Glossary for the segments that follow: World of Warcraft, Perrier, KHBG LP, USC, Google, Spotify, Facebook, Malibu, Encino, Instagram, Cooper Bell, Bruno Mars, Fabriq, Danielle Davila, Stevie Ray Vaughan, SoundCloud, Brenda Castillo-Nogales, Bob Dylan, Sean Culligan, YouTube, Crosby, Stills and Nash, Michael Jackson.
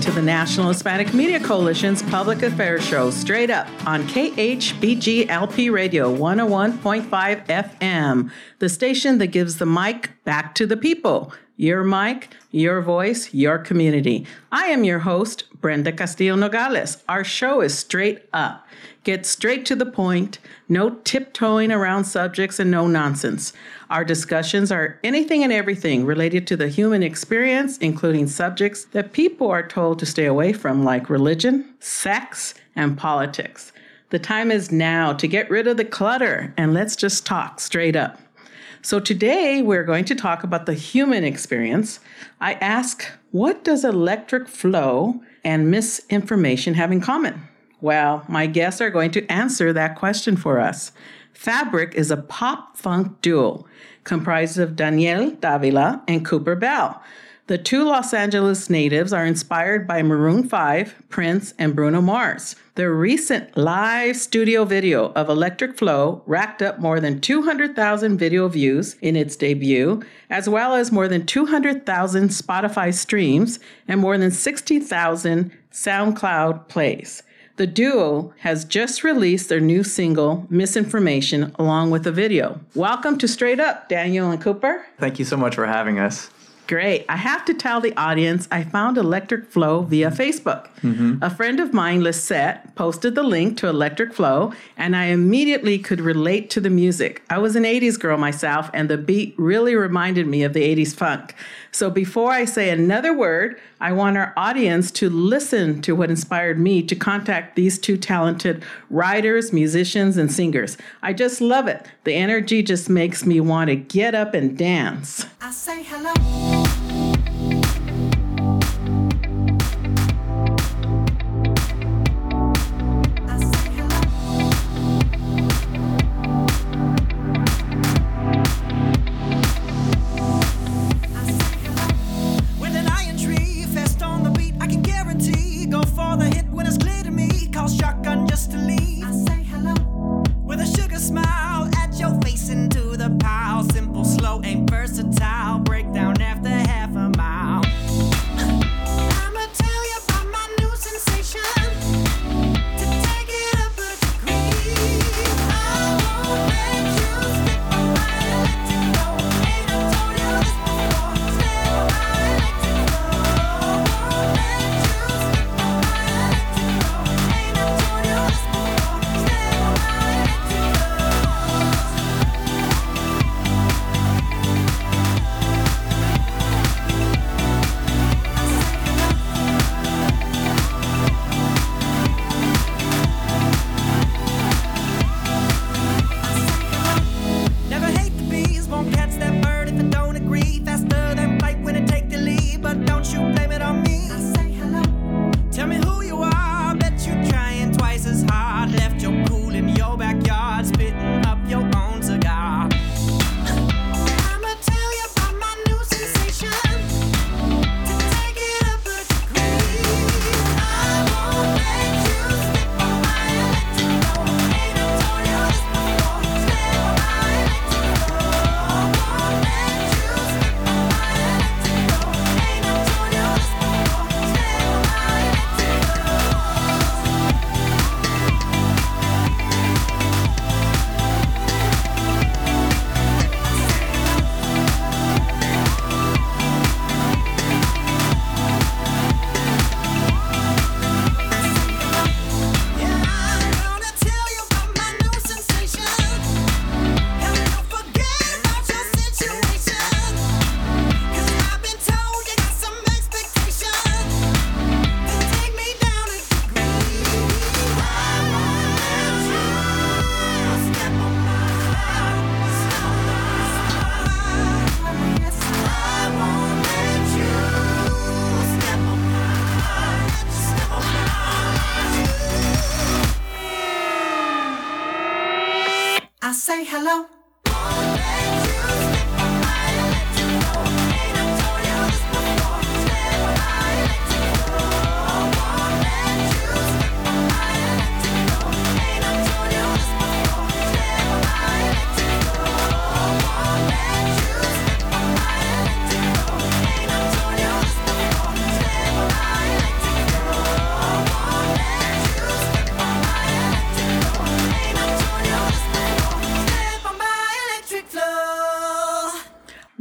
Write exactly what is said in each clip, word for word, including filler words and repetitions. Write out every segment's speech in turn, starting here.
listening to the National Hispanic Media Coalition's Public Affairs Show, Straight Up, on K H B G L P Radio one oh one point five F M, the station that gives the mic back to the people. Your mic, your voice, your community. I am your host, Brenda Castillo-Nogales. Our show is Straight Up. Get straight to the point, no tiptoeing around subjects and no nonsense. Our discussions are anything and everything related to the human experience, including subjects that people are told to stay away from, like religion, sex, and politics. The time is now to get rid of the clutter and let's just talk straight up. So today we're going to talk about the human experience. I ask, what does electric flow and misinformation have in common? Well, my guests are going to answer that question for us. Fabriq is a pop-funk duo comprised of Danielle Davila and Cooper Bell. The two Los Angeles natives are inspired by Maroon Five, Prince, and Bruno Mars. Their recent live studio video of Electric Flow racked up more than two hundred thousand video views in its debut, as well as more than two hundred thousand Spotify streams and more than sixty thousand SoundCloud plays. The duo has just released their new single, Misinformation, along with a video. Welcome to Straight Up, Danielle and Cooper. Thank you so much for having us. Great. I have to tell the audience I found Electric Flow via Facebook. Mm-hmm. A friend of mine, Lisette, posted the link to Electric Flow, and I immediately could relate to the music. I was an eighties girl myself, and the beat really reminded me of the eighties funk. So before I say another word, I want our audience to listen to what inspired me to contact these two talented writers, musicians, and singers. I just love it. The energy just makes me want to get up and dance. I say hello.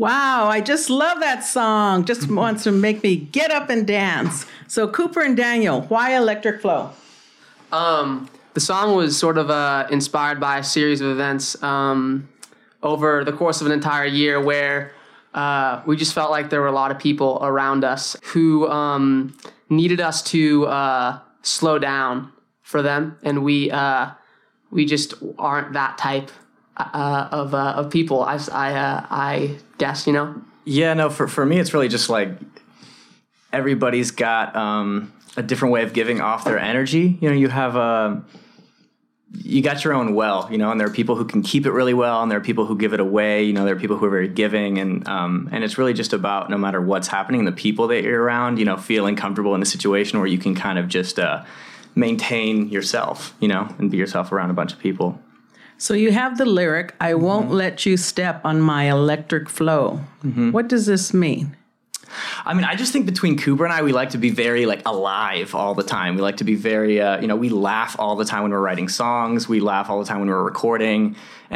Wow, I just love that song. Just wants to make me get up and dance. So Cooper and Daniel, why Electric Flow? Um, the song was sort of uh, inspired by a series of events um, over the course of an entire year where uh, we just felt like there were a lot of people around us who um, needed us to uh, slow down for them. And we uh, we just aren't that type Uh, of uh, of people, I I, uh, I guess, you know. Yeah, no. For for me, it's really just like everybody's got um, a different way of giving off their energy. You know, you have a you got your own well, you know, and there are people who can keep it really well, and there are people who give it away. You know, there are people who are very giving, and um, and it's really just about no matter what's happening, the people that you're around, you know, feeling comfortable in a situation where you can kind of just uh, maintain yourself, you know, and be yourself around a bunch of people. So you have the lyric, I won't mm-hmm. let you step on my electric flow. Mm-hmm. What does this mean? I mean, I just think between Cooper and I, we like to be very like alive all the time. We like to be very, uh, you know, we laugh all the time when we're writing songs. We laugh all the time when we're recording.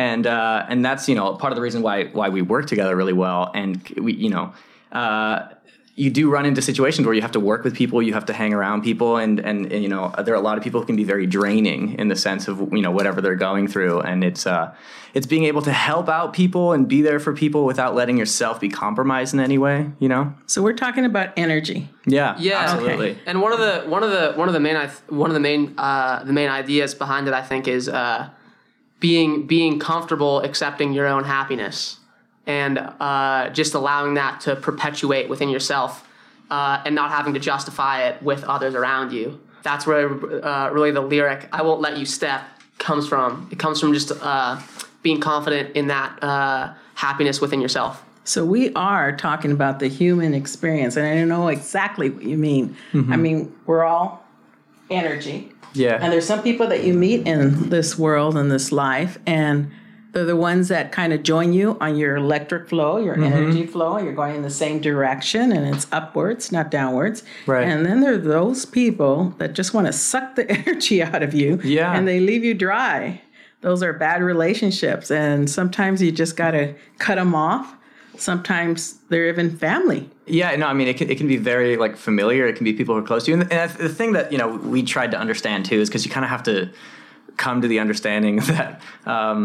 And uh, and that's, you know, part of the reason why why we work together really well. And, we, you know, uh, you do run into situations where you have to work with people, you have to hang around people, and, and, and, you know, there are a lot of people who can be very draining in the sense of, you know, whatever they're going through. And it's, uh, it's being able to help out people and be there for people without letting yourself be compromised in any way, you know? So we're talking about energy. Yeah. Yeah. Absolutely. Okay. And one of the, one of the, one of the main, one of the main, uh, the main ideas behind it, I think, is, uh, being, being comfortable accepting your own happiness. And uh, just allowing that to perpetuate within yourself uh, and not having to justify it with others around you. That's where uh, really the lyric, I won't let you step, comes from. It comes from just uh, being confident in that uh, happiness within yourself. So we are talking about the human experience, and I don't know exactly what you mean. Mm-hmm. I mean, we're all energy. Yeah. And there's some people that you meet in this world, in this life, and they're the ones that kind of join you on your electric flow, your mm-hmm. energy flow. You're going in the same direction, and it's upwards, not downwards. Right. And then there are those people that just want to suck the energy out of you, yeah. and they leave you dry. Those are bad relationships, and sometimes you just got to cut them off. Sometimes they're even family. Yeah, no, I mean, it can, it can be very, like, familiar. It can be people who are close to you. And the, and the thing that, you know, we tried to understand, too, is because you kind of have to come to the understanding that Um,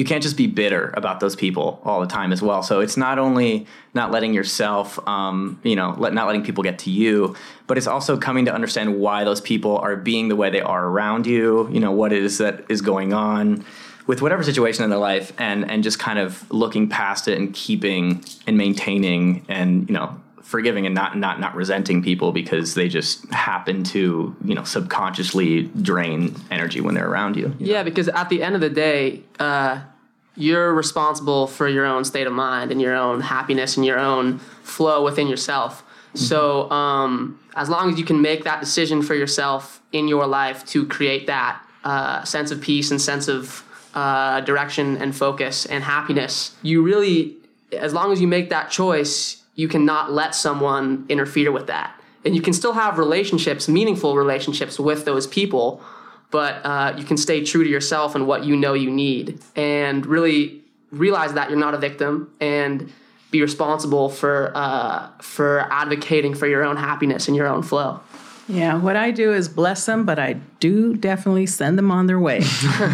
you can't just be bitter about those people all the time as well. So it's not only not letting yourself, um, you know, let, not letting people get to you, but it's also coming to understand why those people are being the way they are around you, you know, what it is that is going on with whatever situation in their life, and, and just kind of looking past it and keeping and maintaining and, you know, forgiving and not, not, not resenting people because they just happen to, you know, subconsciously drain energy when they're around you. you yeah. Know? Because at the end of the day, uh, you're responsible for your own state of mind and your own happiness and your own flow within yourself. Mm-hmm. So, um, as long as you can make that decision for yourself in your life to create that, uh, sense of peace and sense of, uh, direction and focus and happiness, you really, as long as you make that choice, you cannot let someone interfere with that. And you can still have relationships, meaningful relationships with those people, but uh, you can stay true to yourself and what you know you need, and really realize that you're not a victim and be responsible for uh, for advocating for your own happiness and your own flow. Yeah, what I do is bless them, but I do definitely send them on their way.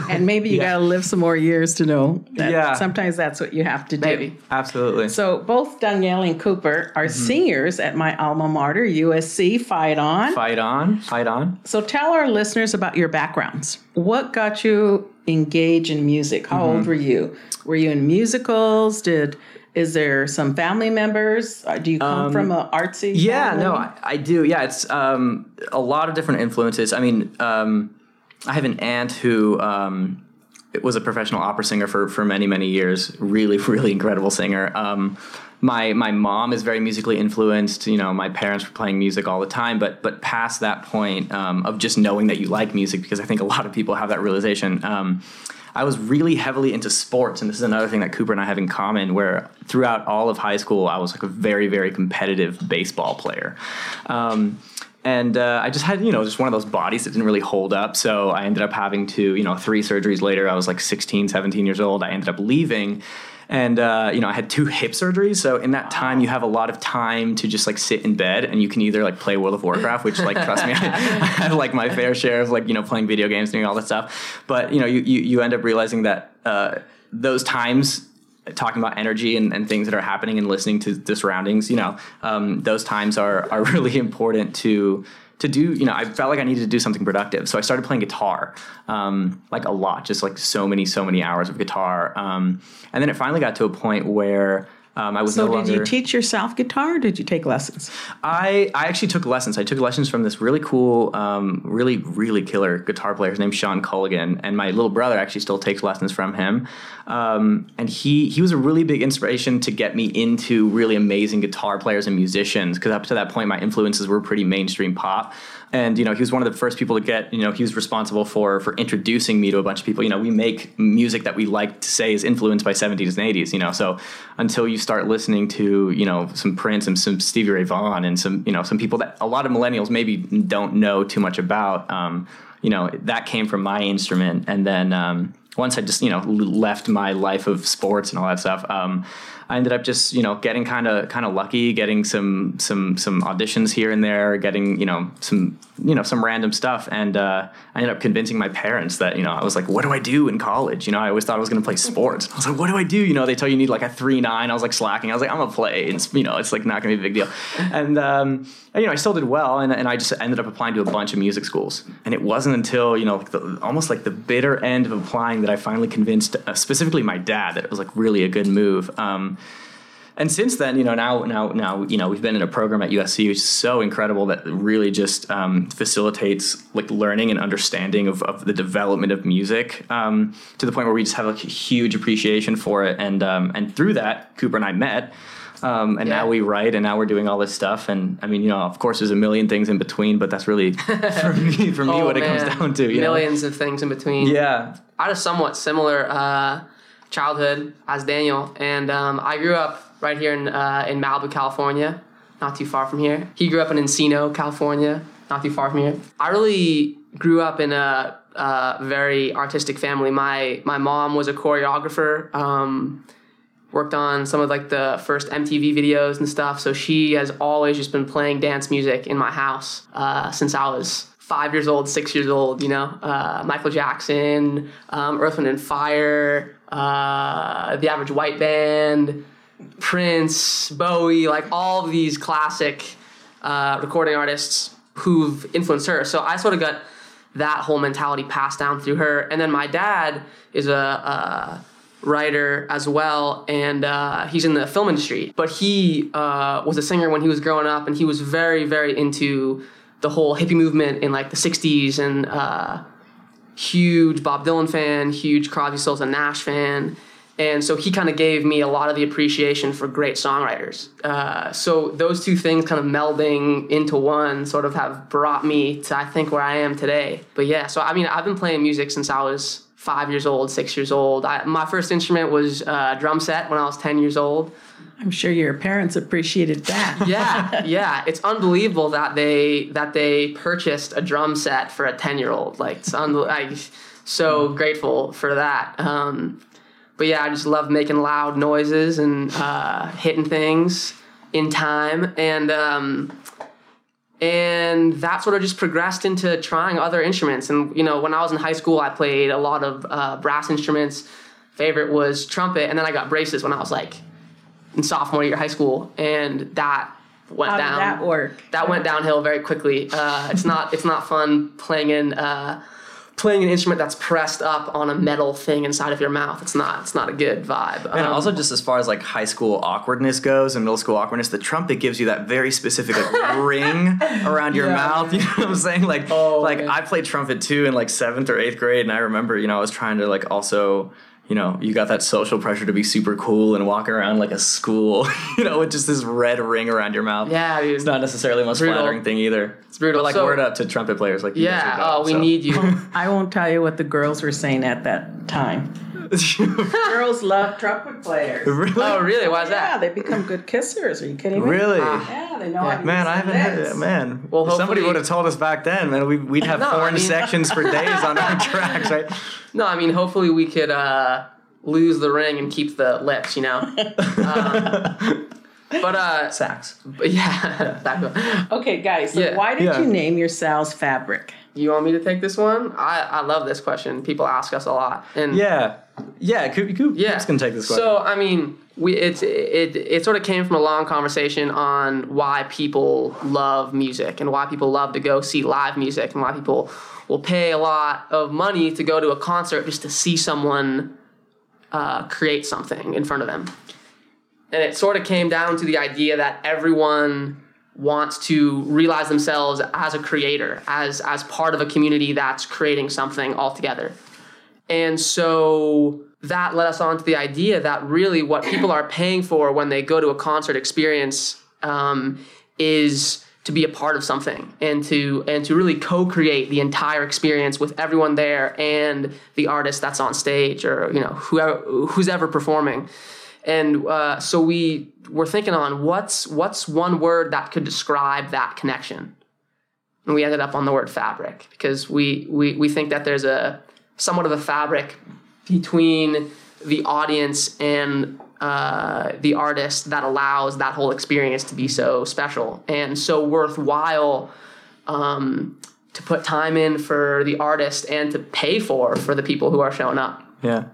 And maybe you yeah. got to live some more years to know that yeah. sometimes that's what you have to do. Maybe. Absolutely. So both Danielle and Cooper are mm-hmm. seniors at my alma mater, U S C, Fight On. Fight On, Fight On. So tell our listeners about your backgrounds. What got you engaged in music? How mm-hmm. old were you? Were you in musicals? Did... Is there some family members? Do you come um, from an artsy Yeah, family? no, I, I do. Yeah, it's um, a lot of different influences. I mean, um, I have an aunt who um, was a professional opera singer for, for many, many years. Really, really incredible singer. Um, my my mom is very musically influenced. You know, my parents were playing music all the time. But but past that point um, of just knowing that you like music, because I think a lot of people have that realization, um, I was really heavily into sports, and this is another thing that Cooper and I have in common, where throughout all of high school, I was like a very, very competitive baseball player. Um, and uh, I just had, you know, just one of those bodies that didn't really hold up, so I ended up having to, you know, three surgeries later, I was like sixteen, seventeen years old, I ended up leaving. And, uh, you know, I had two hip surgeries. So in that time, you have a lot of time to just like sit in bed, and you can either like play World of Warcraft, which like, trust me, I, I have like my fair share of like, you know, playing video games, doing all that stuff. But, you know, you, you, you end up realizing that uh, those times talking about energy and, and things that are happening and listening to the surroundings, you know, um, those times are, are really important to to do. You know, I felt like I needed to do something productive. So I started playing guitar, um, like a lot, just like so many, so many hours of guitar. Um, and then it finally got to a point where um, I was so no longer... So did you teach yourself guitar, or did you take lessons? I, I actually took lessons. I took lessons from this really cool, um, really, really killer guitar player. His name's Sean Culligan. And my little brother actually still takes lessons from him. Um, and he, he was a really big inspiration to get me into really amazing guitar players and musicians, because up to that point, my influences were pretty mainstream pop. And, you know, he was one of the first people to get, you know, he was responsible for for introducing me to a bunch of people. You know, we make music that we like to say is influenced by seventies and eighties, you know. So until you start listening to, you know, some Prince and some Stevie Ray Vaughan and some, you know, some people that a lot of millennials maybe don't know too much about, um, you know, that came from my instrument. And then um, once I just, you know, left my life of sports and all that stuff, um, I ended up just, you know, getting kind of kind of lucky, getting some some some auditions here and there, getting, you know, some, you know, some random stuff. And uh, I ended up convincing my parents that, you know, I was like, what do I do in college? You know, I always thought I was going to play sports. I was like, what do I do? You know, they tell you you need like a three nine. I was like slacking. I was like, I'm going to play. It's, you know, it's like not going to be a big deal. And, um, and, you know, I still did well. And, and I just ended up applying to a bunch of music schools. And it wasn't until, you know, like the, almost like the bitter end of applying that I finally convinced uh, specifically my dad that it was like really a good move. Um, And since then, you know, now, now, now, you know, we've been in a program at U S C, which is so incredible, that really just um, facilitates like learning and understanding of, of the development of music, um, to the point where we just have like a huge appreciation for it. And um, and through that, Cooper and I met. Um, and yeah. Now we write, and now we're doing all this stuff. And I mean, you know, of course, there's a million things in between, but that's really for me, for me, oh, what man. It comes down to. You Millions know? Of things in between. Yeah. I had a somewhat similar uh, childhood as Daniel, and um, I grew up right here in uh, in Malibu, California, not too far from here. He grew up in Encino, California, not too far from here. I really grew up in a, a very artistic family. My my mom was a choreographer, um, worked on some of like the first M T V videos and stuff. So she has always just been playing dance music in my house uh, since I was five years old, six years old. You know, uh, Michael Jackson, um, Earth, Wind and Fire, uh, The Average White Band, Prince, Bowie, like all of these classic uh, recording artists who've influenced her. So I sort of got that whole mentality passed down through her. And then my dad is a, a writer as well, and uh, he's in the film industry. But he uh, was a singer when he was growing up, and he was very, very into the whole hippie movement in like the sixties, and uh, huge Bob Dylan fan, huge Crosby, Stills and Nash fan. And so he kind of gave me a lot of the appreciation for great songwriters. Uh, so those two things kind of melding into one sort of have brought me to, I think, where I am today. But yeah, so I mean, I've been playing music since I was five years old, six years old. I, my first instrument was a uh, drum set when I was ten years old. I'm sure your parents appreciated that. yeah, yeah. It's unbelievable that they that they purchased a drum set for a ten-year-old. Like, it's un- I'm so grateful for that. Um But yeah, I just love making loud noises and uh, hitting things in time. And um, and that sort of just progressed into trying other instruments. And, you know, when I was in high school, I played a lot of uh, brass instruments. Favorite was trumpet. And then I got braces when I was like in sophomore year of high school. And that went How down. How did that work? That went downhill very quickly. Uh, it's not it's not fun playing in... Uh, playing an instrument that's pressed up on a metal thing inside of your mouth. It's not, it's not a good vibe. And um, also just as far as like high school awkwardness goes and middle school awkwardness, the trumpet gives you that very specific like, ring around your yeah. mouth. You know what I'm saying? Like, oh, like man. I played trumpet too in like seventh or eighth grade. And I remember, you know, I was trying to like also, you know, you got that social pressure to be super cool and walk around like a school, you know, with just this red ring around your mouth. Yeah, dude. It's not necessarily the most brutal. flattering thing either. It's brutal. But like so, word up to trumpet players like you yeah, guys are about, oh, we so. need you. I won't tell you what the girls were saying at that time. Girls love trumpet players. Really? Oh, really? Why is that? Yeah, they become good kissers. Are you kidding me? Really? Uh, yeah, they know how to Man, I haven't had that. Man, well, if somebody would have told us back then, man, we, we'd have no, foreign I mean, sections for days on our tracks, right? No, I mean, hopefully we could uh, lose the ring and keep the lips, you know? um, but, uh... Sacks. Yeah. yeah. Okay, guys, so yeah. why did yeah. you name your sales Fabriq? You want me to take this one? I, I love this question. People ask us a lot. And yeah. Yeah, Coop, Coop, yeah. Coop's going to take this question. So, I mean, we it's it it sort of came from a long conversation on why people love music and why people love to go see live music and why people will pay a lot of money to go to a concert just to see someone uh, create something in front of them. And it sort of came down to the idea that everyone wants to realize themselves as a creator, as as part of a community that's creating something altogether. And so that led us on to the idea that really what people are paying for when they go to a concert experience um, is to be a part of something and to and to really co-create the entire experience with everyone there and the artist that's on stage or, you know, whoever who's ever performing. And uh, so we were thinking on what's what's one word that could describe that connection. And we ended up on the word fabric because we we, we think that there's a somewhat of a fabric between the audience and uh, the artist that allows that whole experience to be so special and so worthwhile um, to put time in for the artist and to pay for for the people who are showing up. Yeah.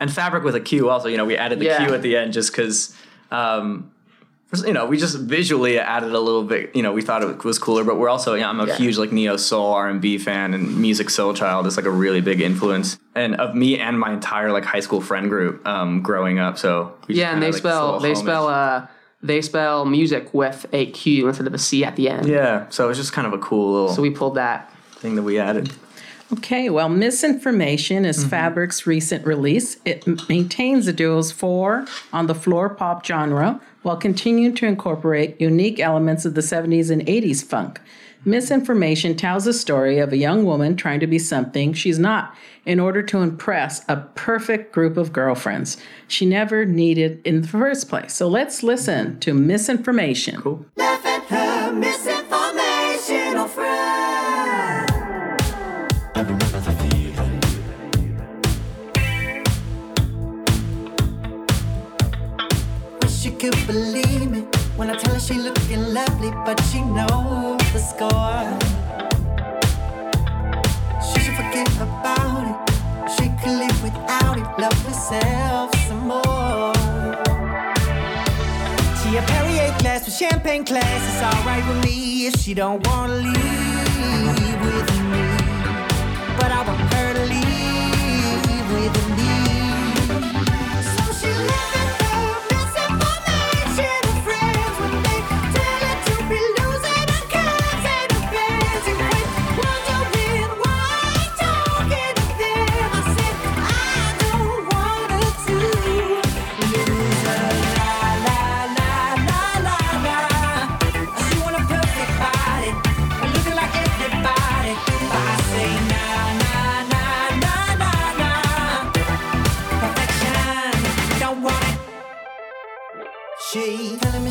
And fabric with a Q also, you know, we added the yeah. Q at the end just because, um, you know, we just visually added a little bit, you know, we thought it was cooler, but we're also, you know, I'm a yeah. huge like neo soul R and B fan, and Music Soul Child is like a really big influence and of me and my entire like high school friend group, um, growing up. So we yeah. And they like spell, they homage. spell, uh, they spell music with a Q instead of a C at the end. Yeah. So it was just kind of a cool little, so we pulled that thing that we added. Okay, well, Misinformation is mm-hmm. Fabriq's recent release. It m- maintains the duo's four on the floor pop genre while continuing to incorporate unique elements of the seventies and eighties funk. Misinformation tells the story of a young woman trying to be something she's not in order to impress a perfect group of girlfriends she never needed in the first place. So let's listen to Misinformation. Cool. Laugh at her misinformational friend. Could believe me when I tell her she looking lovely, but she knows the score. She should forget about it. She could live without it. Love herself some more. She a Perrier glass with champagne glass. It's alright with me if she don't wanna leave with me, but I want her to leave with me. So she left it.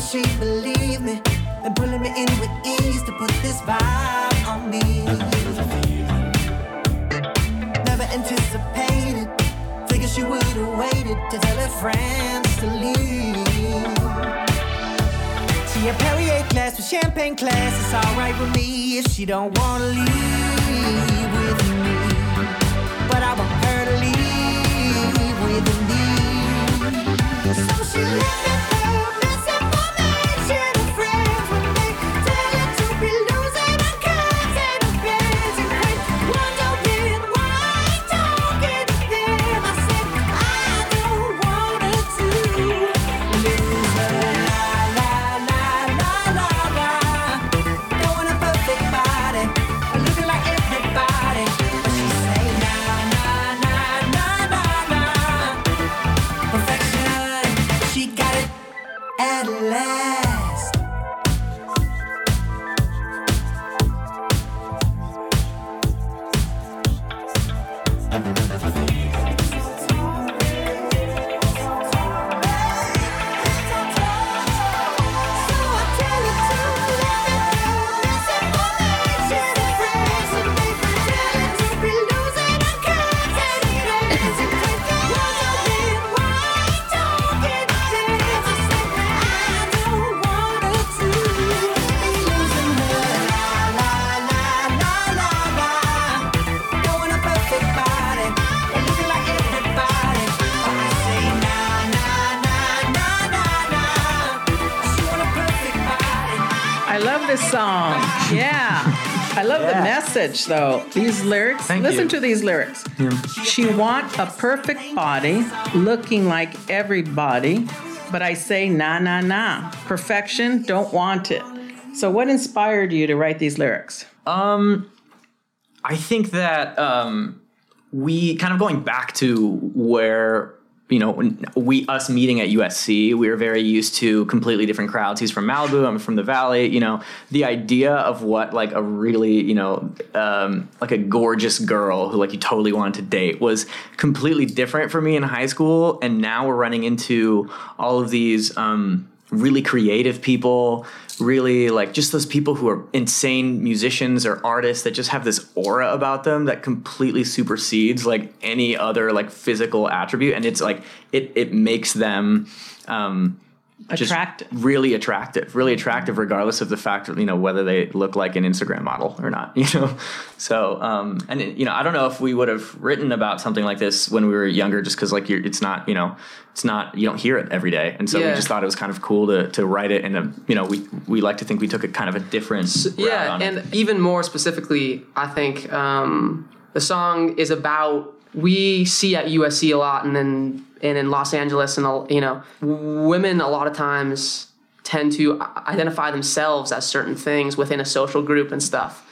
She believed me and pulling me in with ease to put this vibe on me. Never anticipated, figured she would have waited to tell her friends to leave. She a Perrier glass with champagne glass. It's alright with me if she don't want to leave with me, but I want her to leave with me. So she left me. this song. Yeah. I love yeah. the message, though. These lyrics. Thank listen you. to these lyrics. Yeah. She want a perfect body, looking like everybody, but I say, nah, nah, nah. Perfection, don't want it. So what inspired you to write these lyrics? Um, I think that um, we kind of going back to where, you know, we us meeting at U S C, we were very used to completely different crowds. He's from Malibu, I'm from the Valley. You know, the idea of what like a really, you know, um, like a gorgeous girl who like you totally wanted to date was completely different for me in high school. And now we're running into all of these um, really creative people, really like just those people who are insane musicians or artists that just have this aura about them that completely supersedes like any other like physical attribute. And it's like, it, it makes them, um, attractive, just really attractive, really attractive, regardless of the fact that, you know, whether they look like an Instagram model or not, you know? So, um, and it, you know, I don't know if we would have written about something like this when we were younger, just cause like you're, it's not, you know, it's not, you don't hear it every day. And so yeah. we just thought it was kind of cool to, to write it. And, you know, we, we like to think we took a kind of a different so, yeah. on and it. Even more specifically, I think, um, the song is about, we see at U S C a lot and then, and in Los Angeles, and you know, women a lot of times tend to identify themselves as certain things within a social group and stuff.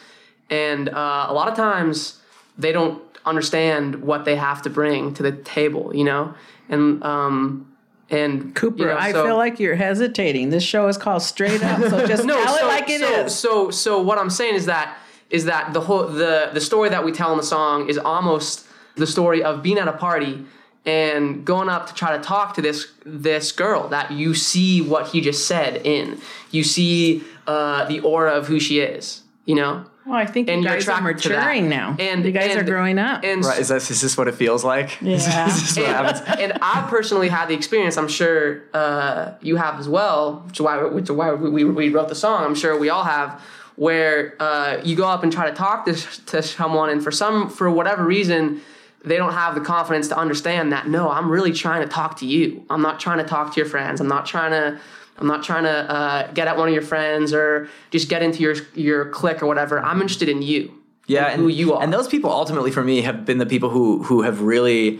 And uh, a lot of times they don't understand what they have to bring to the table, you know? And, um, and Cooper, you know, I so, feel like you're hesitating. This show is called Straight Up, so just no, tell so, it like it so, is. So, so what I'm saying is that, is that the whole, the, the story that we tell in the song is almost the story of being at a party and going up to try to talk to this this girl that you see what he just said in. You see uh, the aura of who she is, you know? Well, I think and you guys are maturing now. And you guys and, are growing up. And, right, is this, is this what it feels like? Yeah. Is this, is this what and, happens? And I personally had the experience, I'm sure uh, you have as well, which is why, which is why we, we wrote the song, I'm sure we all have, where uh, you go up and try to talk to, to someone, and for some for whatever reason, they don't have the confidence to understand that, no, I'm really trying to talk to you. I'm not trying to talk to your friends. I'm not trying to, I'm not trying to uh, get at one of your friends or just get into your, your clique or whatever. I'm interested in you. Yeah. And who you are. And those people ultimately for me have been the people who, who have really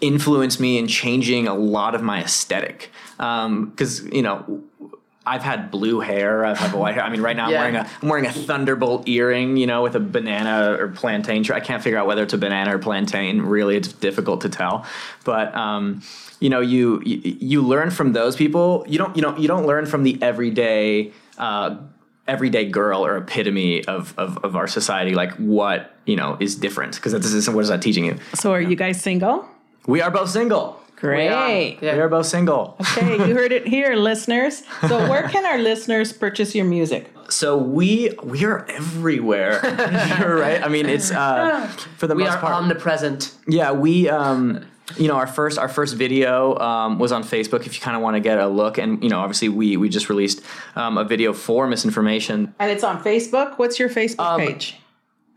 influenced me in changing a lot of my aesthetic. Um, 'cause you know, I've had blue hair. I've had white hair. I mean, right now yeah. I'm wearing a I'm wearing a thunderbolt earring, you know, with a banana or plantain. I can't figure out whether it's a banana or plantain. Really, it's difficult to tell. But um, you know, you, you you learn from those people. You don't you don't you don't learn from the everyday uh, everyday girl or epitome of, of of our society. Like what you know is different because this isn't what is that teaching you. So, are you guys single? We are both single. Great. We are, we are both single. Okay, you heard it here, listeners. So where can our listeners purchase your music? So we we are everywhere, right? I mean, it's uh, for the we most part. We are omnipresent. Yeah, we... Um, You know, our first our first video um, was on Facebook if you kind of want to get a look. And, you know, obviously we we just released um, a video for Misinformation. And it's on Facebook? What's your Facebook um, page?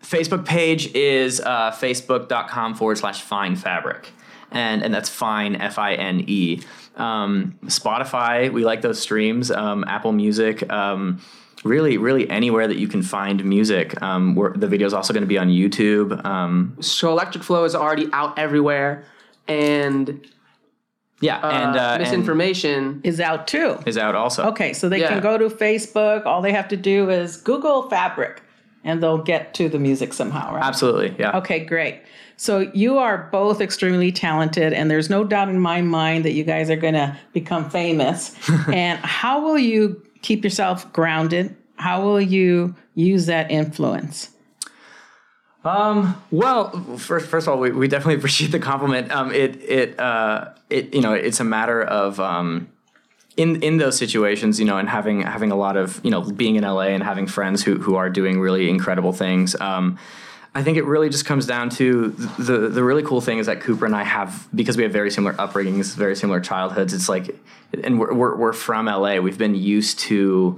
Facebook page is uh, facebook.com forward slash find Fabriq. And and that's fine, F I N E. Um, Spotify, we like those streams. Um, Apple Music, um, really, really anywhere that you can find music. Um, we're, the video's also going to be on YouTube. Um, so Electric Flow is already out everywhere. And... Yeah, and uh, uh, Misinformation and is out too. Is out also. Okay, so they yeah. can go to Facebook. All they have to do is Google Fabriq, and they'll get to the music somehow, right? Absolutely, yeah. Okay, great. So you are both extremely talented, and there's no doubt in my mind that you guys are going to become famous. And how will you keep yourself grounded? How will you use that influence? Um, well, first, first of all, we, we definitely appreciate the compliment. Um, it, it, uh, it, you know, it's a matter of, um, In in those situations, you know, and having having a lot of, you know, being in L A and having friends who who are doing really incredible things, um, I think it really just comes down to the, the the really cool thing is that Cooper and I have, because we have very similar upbringings, very similar childhoods. It's like, and we're we're, we're from L A. We've been used to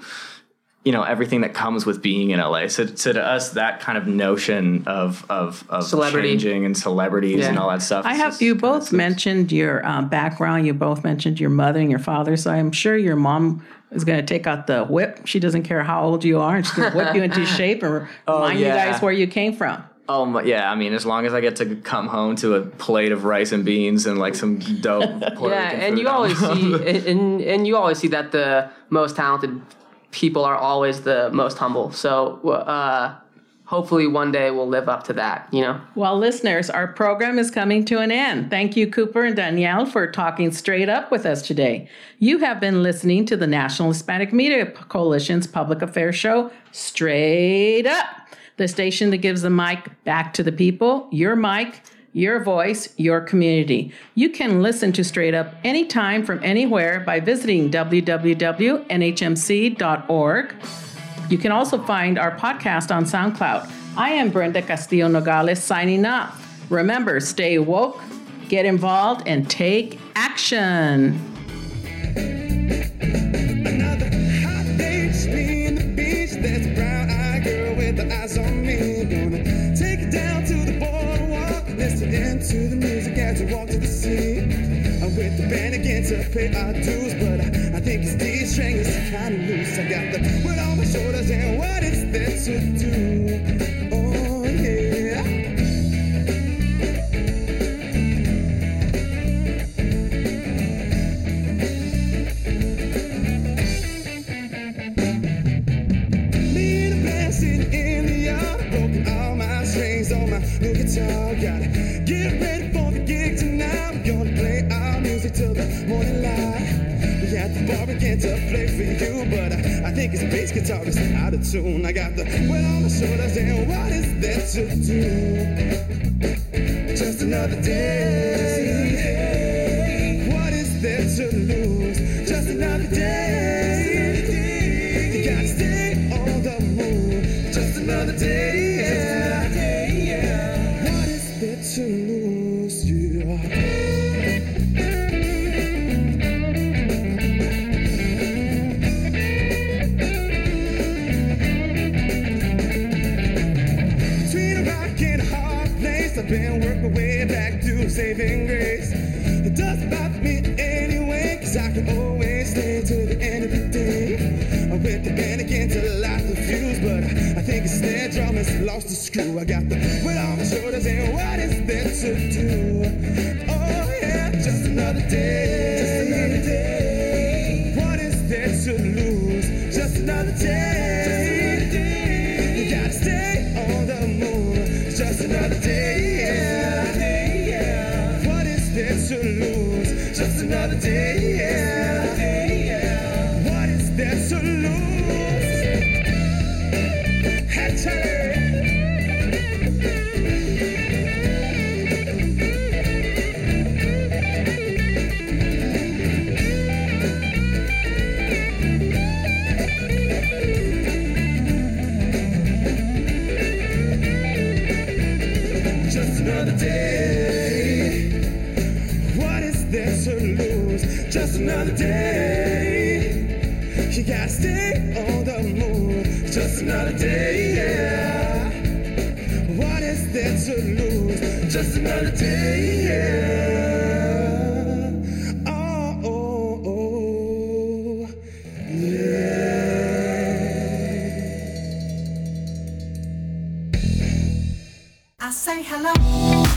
you know, everything that comes with being in L A. So, so to us, that kind of notion of of, of celebrity, changing and celebrities, yeah, and all that stuff. I have you both mentioned your um, background. You both mentioned your mother and your father. So I'm sure your mom is going to take out the whip. She doesn't care how old you are, and she's going to whip you into shape and oh, remind yeah. you guys where you came from. Oh um, yeah, I mean, as long as I get to come home to a plate of rice and beans and like some dope. Puerto yeah, Rican and food you always see, and and you always see that the most talented people are always the most humble. So uh, hopefully one day we'll live up to that, you know? Well, listeners, our program is coming to an end. Thank you, Cooper and Danielle, for talking straight up with us today. You have been listening to the National Hispanic Media Coalition's public affairs show, Straight Up, the station that gives the mic back to the people, your mic, your voice, your community. You can listen to Straight Up anytime from anywhere by visiting w w w dot n h m c dot org. You can also find our podcast on SoundCloud. I am Brenda Castillo-Nogales signing off. Remember, stay woke, get involved, and take action. Another hot day, me in the beach, that's brown-eyed girl with the eyes on me, gonna take it down to the board. Listen to the music as we walk to the sea. I'm with the band again to pay our dues, but I, I think it's these strings are kind of loose. I got the world on my shoulders and what is there to do? Oh yeah. Me and the band sitting in the yard, broken all my strings on my new guitar. Got it. Get ready for the gig tonight. We're gonna play our music till the morning light. We at the bar again to play for you, but I, I think it's bass guitar is out of tune. I got the weight on my shoulders and what is there to do? Just another day. What is there to lose? Just another day. You gotta stay on the move. Just another day. Been working way back to saving grace. It doesn't bother me anyway, cause I can always stay to the end of the day. I'm with the band again till I confuse, but I think a snare drum has lost the screw. I got the weight on my shoulders and what is there to do? Oh yeah, just another day. Just another day. What is there to lose? Just another day. Just another day. You gotta stay on the move. Just another day. Another day, yeah. Another day, yeah. What is there to lose? Hey, Charlie. Just another day. What is there to lose? Just another day. You gotta stay on the move. Just another day, yeah. What is there to lose? Just another day, yeah. Oh, oh, oh, yeah. I say hello.